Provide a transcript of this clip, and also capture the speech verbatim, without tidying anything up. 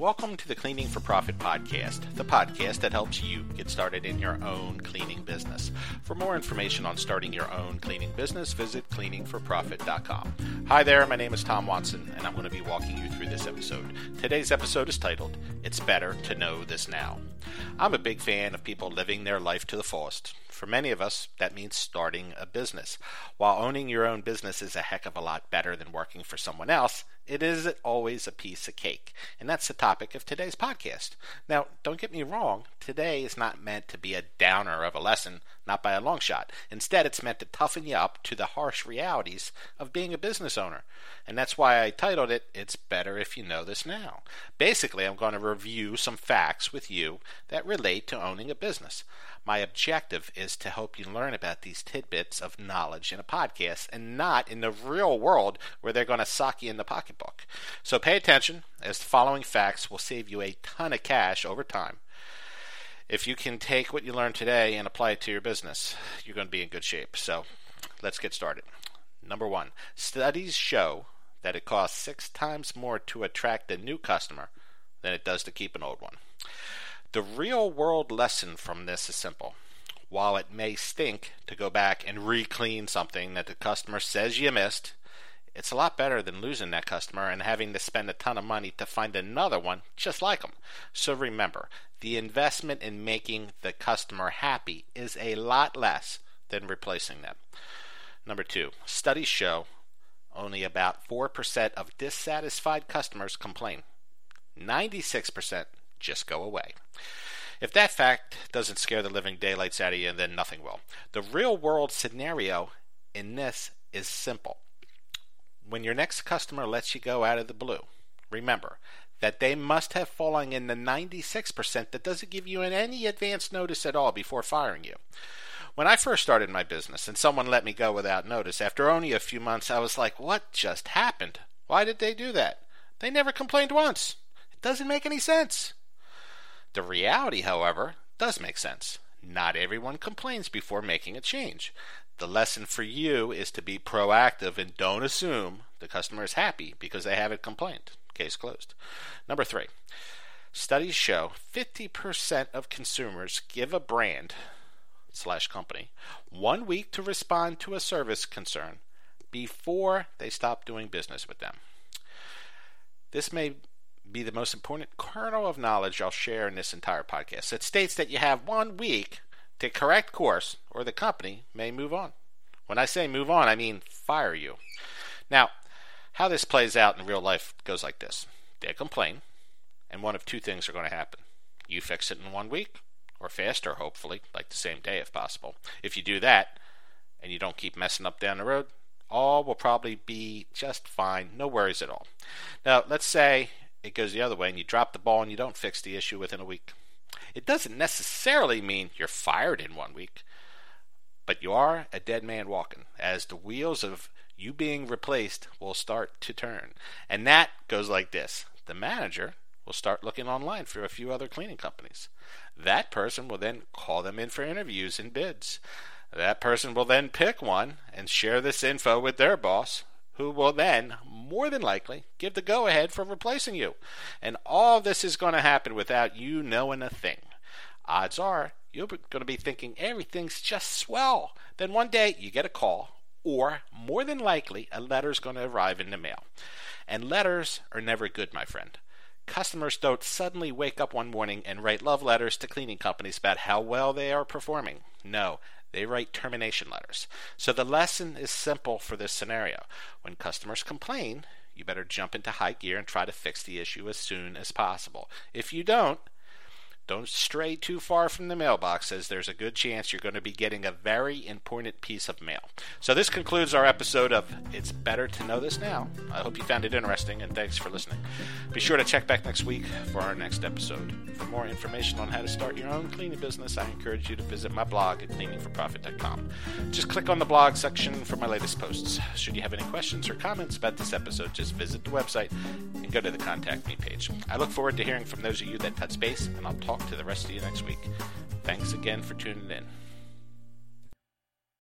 Welcome to the Cleaning for Profit podcast, the podcast that helps you get started in your own cleaning business. For more information on starting your own cleaning business, visit cleaning for profit dot com. Hi there, my name is Tom Watson, and I'm going to be walking you through this episode. Today's episode is titled, It's Better to Know This Now. I'm a big fan of people living their life to the fullest. For many of us, that means starting a business. While owning your own business is a heck of a lot better than working for someone else, it isn't always a piece of cake. And that's the topic of today's podcast. Now, don't get me wrong, today is not meant to be a downer of a lesson, not by a long shot. Instead, it's meant to toughen you up to the harsh realities of being a business owner. And that's why I titled it, It's Better If You Know This Now. Basically, I'm going to review some facts with you that relate to owning a business. My objective is to help you learn about these tidbits of knowledge in a podcast and not in the real world where they're going to sock you in the pocketbook. So pay attention, as the following facts will save you a ton of cash over time. If you can take what you learned today and apply it to your business, you're going to be in good shape. So let's get started. Number one, studies show that it costs six times more to attract a new customer than it does to keep an old one. The real-world lesson from this is simple. While it may stink to go back and re-clean something that the customer says you missed, it's a lot better than losing that customer and having to spend a ton of money to find another one just like them. So remember, the investment in making the customer happy is a lot less than replacing them. Number two, studies show only about four percent of dissatisfied customers complain. ninety-six percent just go away. If that fact doesn't scare the living daylights out of you, then nothing will. The real-world scenario in this is simple. When your next customer lets you go out of the blue, remember that they must have fallen in the ninety-six percent that doesn't give you any advance notice at all before firing you. When I first started my business and someone let me go without notice, after only a few months, I was like, what just happened? Why did they do that? They never complained once. It doesn't make any sense. The reality, however, does make sense. Not everyone complains before making a change. The lesson for you is to be proactive and don't assume the customer is happy because they haven't complained. Case closed. Number three, studies show fifty percent of consumers give a brand slash company one week to respond to a service concern before they stop doing business with them. This may be the most important kernel of knowledge I'll share in this entire podcast. It states that you have one week to correct course or the company may move on. When I say move on, I mean fire you. Now, how this plays out in real life goes like this. They complain, and one of two things are going to happen. You fix it in one week, or faster, hopefully, like the same day if possible. If you do that, and you don't keep messing up down the road, all will probably be just fine. No worries at all. Now, let's say it goes the other way and you drop the ball and you don't fix the issue within a week. It doesn't necessarily mean you're fired in one week, but you are a dead man walking, as the wheels of you being replaced will start to turn. And that goes like this. The manager will start looking online for a few other cleaning companies. That person will then call them in for interviews and bids. That person will then pick one and share this info with their boss, who will then, more than likely, give the go-ahead for replacing you. And all this is going to happen without you knowing a thing. Odds are, you're going to be thinking everything's just swell. Then one day, you get a call, or, more than likely, a letter's going to arrive in the mail. And letters are never good, my friend. Customers don't suddenly wake up one morning and write love letters to cleaning companies about how well they are performing. No, they write termination letters. So the lesson is simple for this scenario. When customers complain, you better jump into high gear and try to fix the issue as soon as possible. If you don't, don't stray too far from the mailbox, as there's a good chance you're going to be getting a very important piece of mail. So this concludes our episode of It's Better to Know This Now. I hope you found it interesting, and thanks for listening. Be sure to check back next week for our next episode. For more information on how to start your own cleaning business, I encourage you to visit my blog at cleaning for profit dot com. Just click on the blog section for my latest posts. Should you have any questions or comments about this episode, just visit the website and go to the Contact Me page. I look forward to hearing from those of you that touch base, and I'll talk to the rest of you next week. Thanks again for tuning in.